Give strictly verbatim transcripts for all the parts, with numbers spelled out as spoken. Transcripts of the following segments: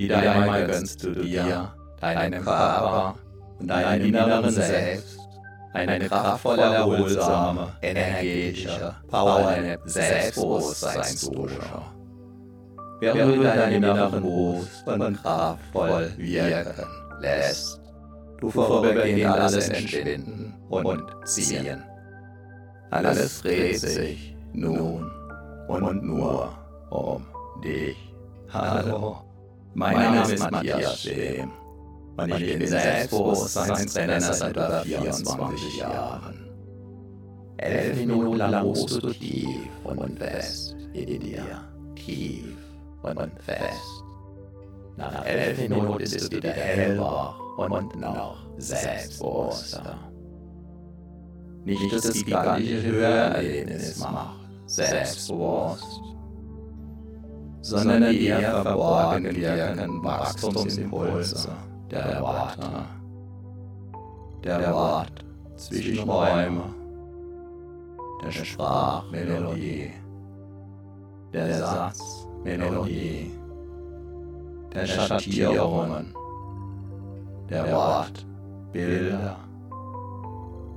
wieder einmal gönnst du dir, deinem Körper und deinem inneren Selbst eine kraftvolle, erholsame, energetische, powernde Selbstbewusstseinsdusche. Während du deinen inneren Brust und kraftvoll wirken lässt, du vorübergehend alles entschwinden und ziehen. Alles dreht sich nun und nur um dich. Hallo, mein Name ist Matthias Schlehm und ich bin Selbstbewusstseinstrainer seit über vierundzwanzig Jahren. Elf Minuten lang ruhst du tief und fest in dir, tief und fest. Nach elf Minuten bist du wieder hellwach und noch selbstbewusster. Nicht, dass die gigantische Hörerlebnis macht selbstbewusst, sondern die eher verborgen wirkenden Wachstumsimpulse der Worte, der Wort Zwischenräume, der Sprachmelodie, der Satzmelodie, der Schattierungen, der Wortbilder,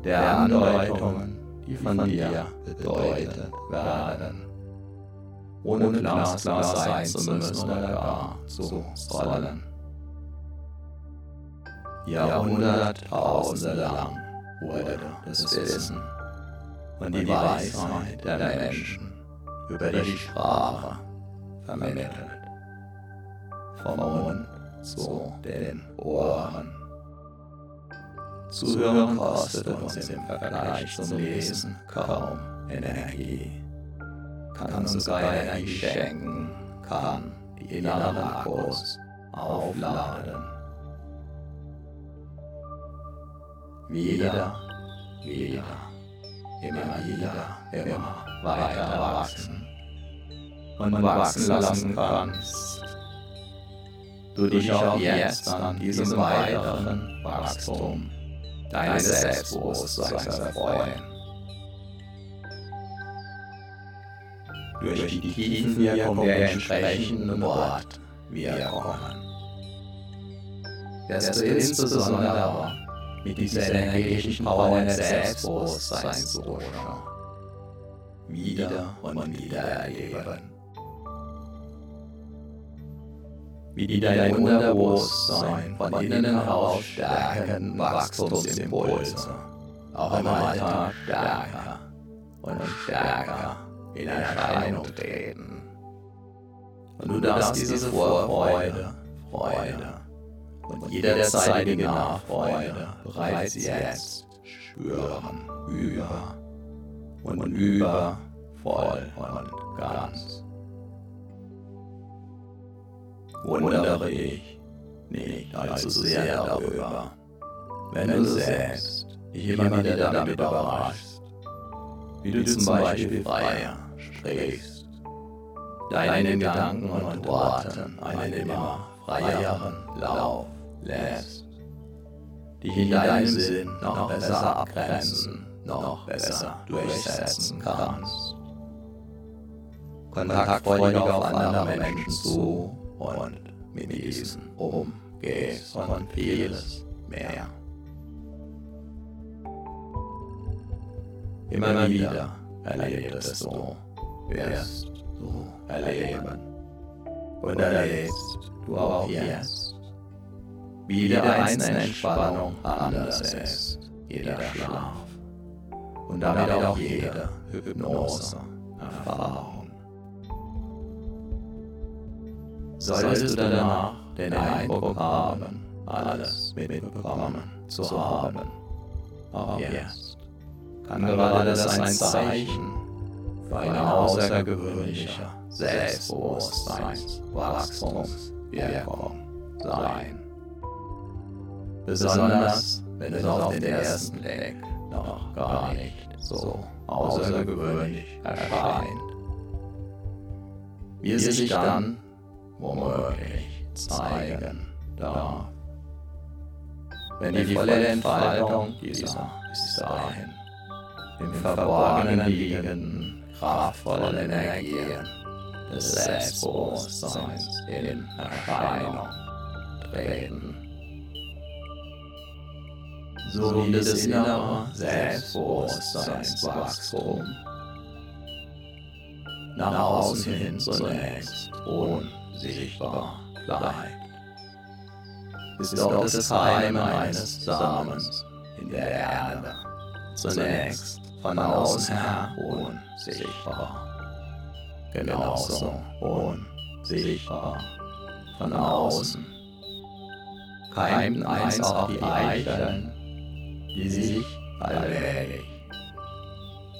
der Andeutungen, die von dir bedeutet werden, ohne glasklar sein zu müssen oder gar zu sollen. Jahrhunderttausende lang wurde das Wissen und die Weisheit der Menschen über die Sprache vermittelt, vom Mund zu den Ohren. Zuhören kostet uns im Vergleich zum Lesen kaum Energie, kann uns keine Energie schenken, kann die inneren Akkus aufladen. Wieder, wieder, immer wieder, immer weiter wachsen und wachsen lassen kannst du dich auch jetzt an diesem weiteren Wachstum deines Selbstbewusstseins erfreuen. Durch die Tiefenwirkung der entsprechenden Wortwirkungen wirst du insbesondere mit dieser energetischen Power des Selbstbewusstseins wieder und wieder erleben, wie dein Unterbewusstsein von innen heraus stärken Wachstumsimpulse auch im Alltag stärker und stärker in Erscheinung treten. Und du darfst diese Vorfreude, Freude und jederzeitige Nachfreude bereits jetzt spüren, über und über, voll und ganz. Wundere dich nicht allzu sehr darüber, wenn du selbst dich immer wieder damit überraschst, wie du zum Beispiel freier sprichst, deinen Gedanken und Worten einen immer freieren Lauf lässt, dich in deinem Sinn noch besser abgrenzen, noch besser durchsetzen kannst, kontaktfreudiger auf andere Menschen zu und mit diesen umgehst und vieles mehr. Immer wieder erlebst du, wirst du erleben und erlebst du auch jetzt, wie jede einzelne Entspannung anders ist, jeder Schlaf und damit auch jede Hypnose-Erfahrung. Solltest du danach den Eindruck haben, alles mitbekommen zu haben, auch jetzt, kann gerade das ein Zeichen für eine außergewöhnliche Selbstbewusstseinswachstumswirkung sein. Besonders, wenn es auf den ersten Blick noch gar nicht so außergewöhnlich erscheint, wie es sich dann womöglich zeigen darf, wenn die volle Entfaltung dieser bis dahin im Verborgenen liegenden kraftvollen Energien des Selbstbewusstseins in Erscheinung treten. Sowie des inneren Selbstbewusstseinswachstums nach außen hin zunächst unsichtbar bleibt, ist auch das Heimen eines Samens in der Erde zunächst von außen her unsichtbar, genauso unsichtbar von außen. Keimten einst auch die Eicheln, die sich allmählich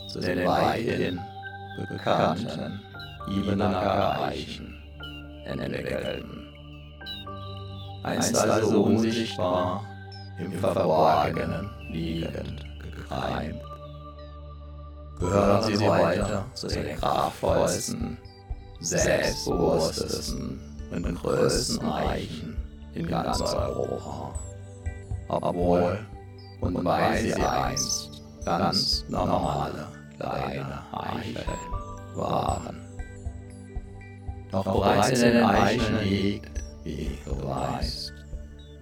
zu den weithin bekannten Ivenacker Eichen entwickelten. Einst also unsichtbar im Verborgenen liegend gekeimt, gehören sie weiter zu den kraftvollsten, selbstbewusstesten und größten Eichen in ganz Europa, obwohl und weil sie einst ganz normale kleine Eicheln waren. Doch bereits in den Eicheln liegt, wie du weißt,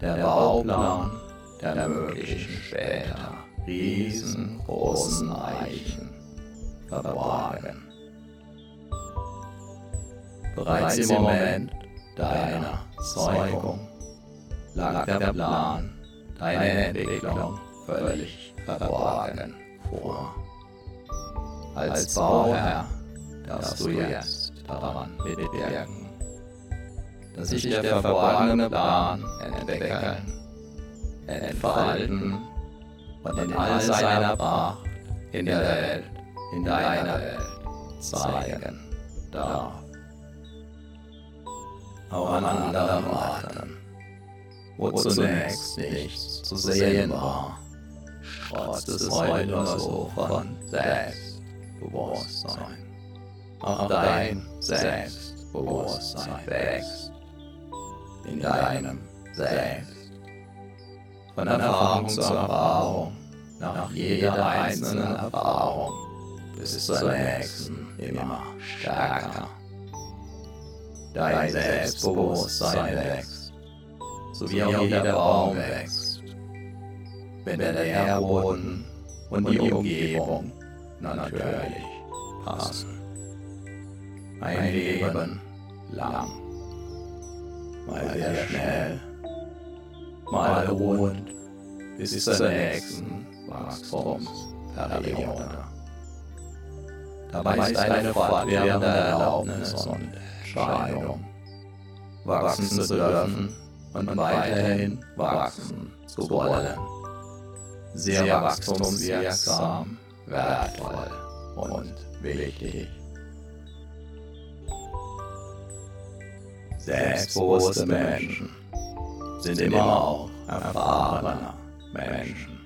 der Bauplan der möglichen später riesengroßen Eichen verborgen. Bereits im Moment deiner Zeugung lag der Plan deiner Entwicklung völlig verborgen vor. Als Bauherr darfst du jetzt daran mitwirken, dass sich der verborgene Plan entwickeln, entfalten und in all seiner Pracht in der Welt, in deiner Welt zeigen darf. Auch an anderen Orten, wo zunächst nichts zu sehen war, trotz des heute so von Selbstbewusstsein. Auch dein Selbstbewusstsein wächst in deinem Selbst. Von Erfahrung zu Erfahrung, nach jeder einzelnen Erfahrung, bis zur nächsten immer stärker. Dein Selbstbewusstsein wächst, so wie auch jeder Baum wächst, wenn der Nährboden und die Umgebung natürlich passen. Ein Leben lang, mal sehr schnell, mal ruhend, bis zur nächsten Wachstumsperiode. Dabei ist eine fortwährende Erlaubnis und Entscheidung, wachsen zu dürfen und weiterhin wachsen zu wollen, sehr wachstumswirksam, wertvoll und wichtig. Selbstbewusste Menschen sind immer auch erfahrene Menschen.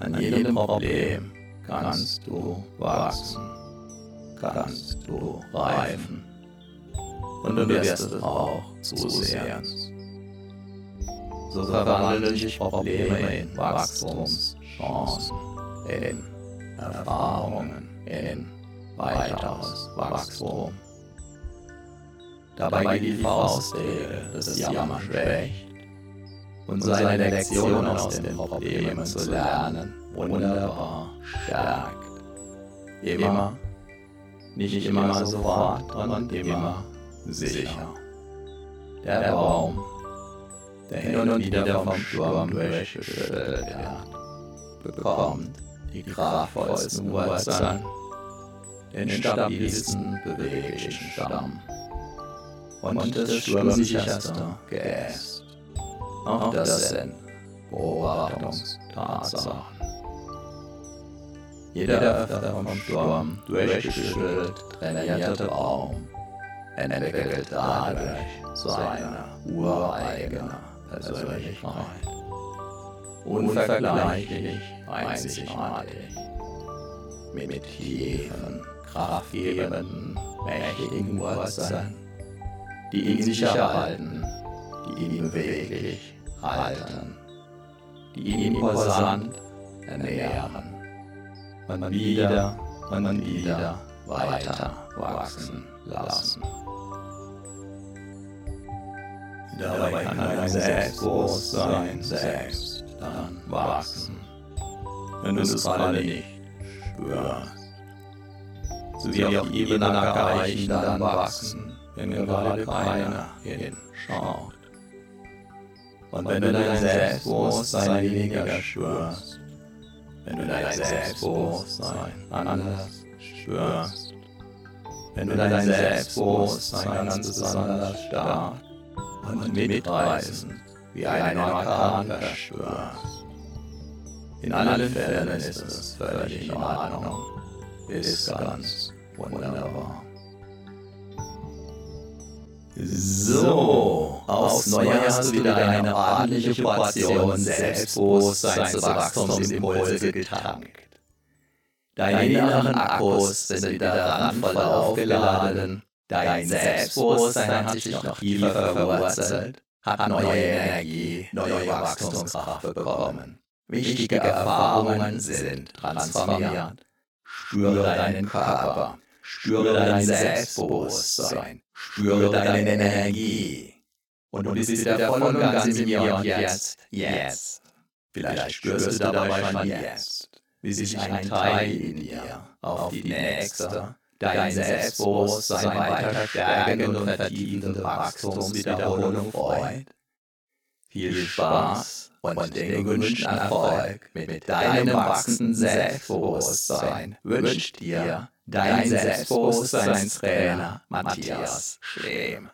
An jedem Problem kannst du wachsen, kannst du reifen. Und du wirst es auch zusehends. So verwandeln sich Probleme in Wachstumschancen, in Erfahrungen, in weiteres Wachstum. Dabei geht die Faustregel des Jammers schlecht und seine Lektion aus den Problemen zu lernen wunderbar stärkt. Immer, nicht immer sofort, sondern immer sicher. Der Baum, der hin und wieder vom Sturm durchgeschüttelt wird, bekommt die kraftvollsten Wurzeln, den stabilsten beweglichen Stamm und das sturmsicherste Geäst. Auch das sind Beobachtungstatsachen. Jeder öfter vom Sturm durchgeschüttelt trainierte Baum entwickelt dadurch seine ureigene Persönlichkeit. Unvergleichlich, einzigartig, mit tiefen, kraftgebenden, mächtigen Wurzeln, die ihn sicher halten, die ihn beweglich halten, die ihn imposant ernähren. Und wieder, und wieder weiter wachsen lassen. Dabei kann dein Selbstbewusstsein selbst dann wachsen, wenn du es alle nicht spürst. So wird auch Ivenacker Eichen dann wachsen, wenn gerade keiner hinschaut. Und wenn du dein Selbstbewusstsein weniger spürst, wenn du dein Selbstbewusstsein anders spürst, wenn du dein Selbstbewusstsein ganz besonders stark und mitreißend wie ein Orkan verspürst. In allen Fällen ist es völlig in Ordnung, ist ganz wunderbar. So, aufs Neue hast du wieder eine ordentliche Portion Selbstbewusstseinswachstumsimpulse getankt. Deine inneren Akkus sind wieder randvoll aufgeladen, dein Selbstbewusstsein hat sich noch tiefer verwurzelt, hat neue Energie, neue Wachstumskraft bekommen. Wichtige Erfahrungen sind transformiert. Spüre deinen Körper, spüre dein Selbstbewusstsein, spüre deine Energie. Und du bist wieder voll und ganz in mir und jetzt, jetzt. Vielleicht spürst du dabei schon jetzt, wie sich ein Teil in dir auf die nächste, dein Selbstbewusstsein weiter stärkende und vertiefende Wachstumswiederholung freut. Viel Spaß und den gewünschten Erfolg mit deinem wachsenden Selbstbewusstsein wünscht dir dein Selbstbewusstseinstrainer Matthias Schlehm.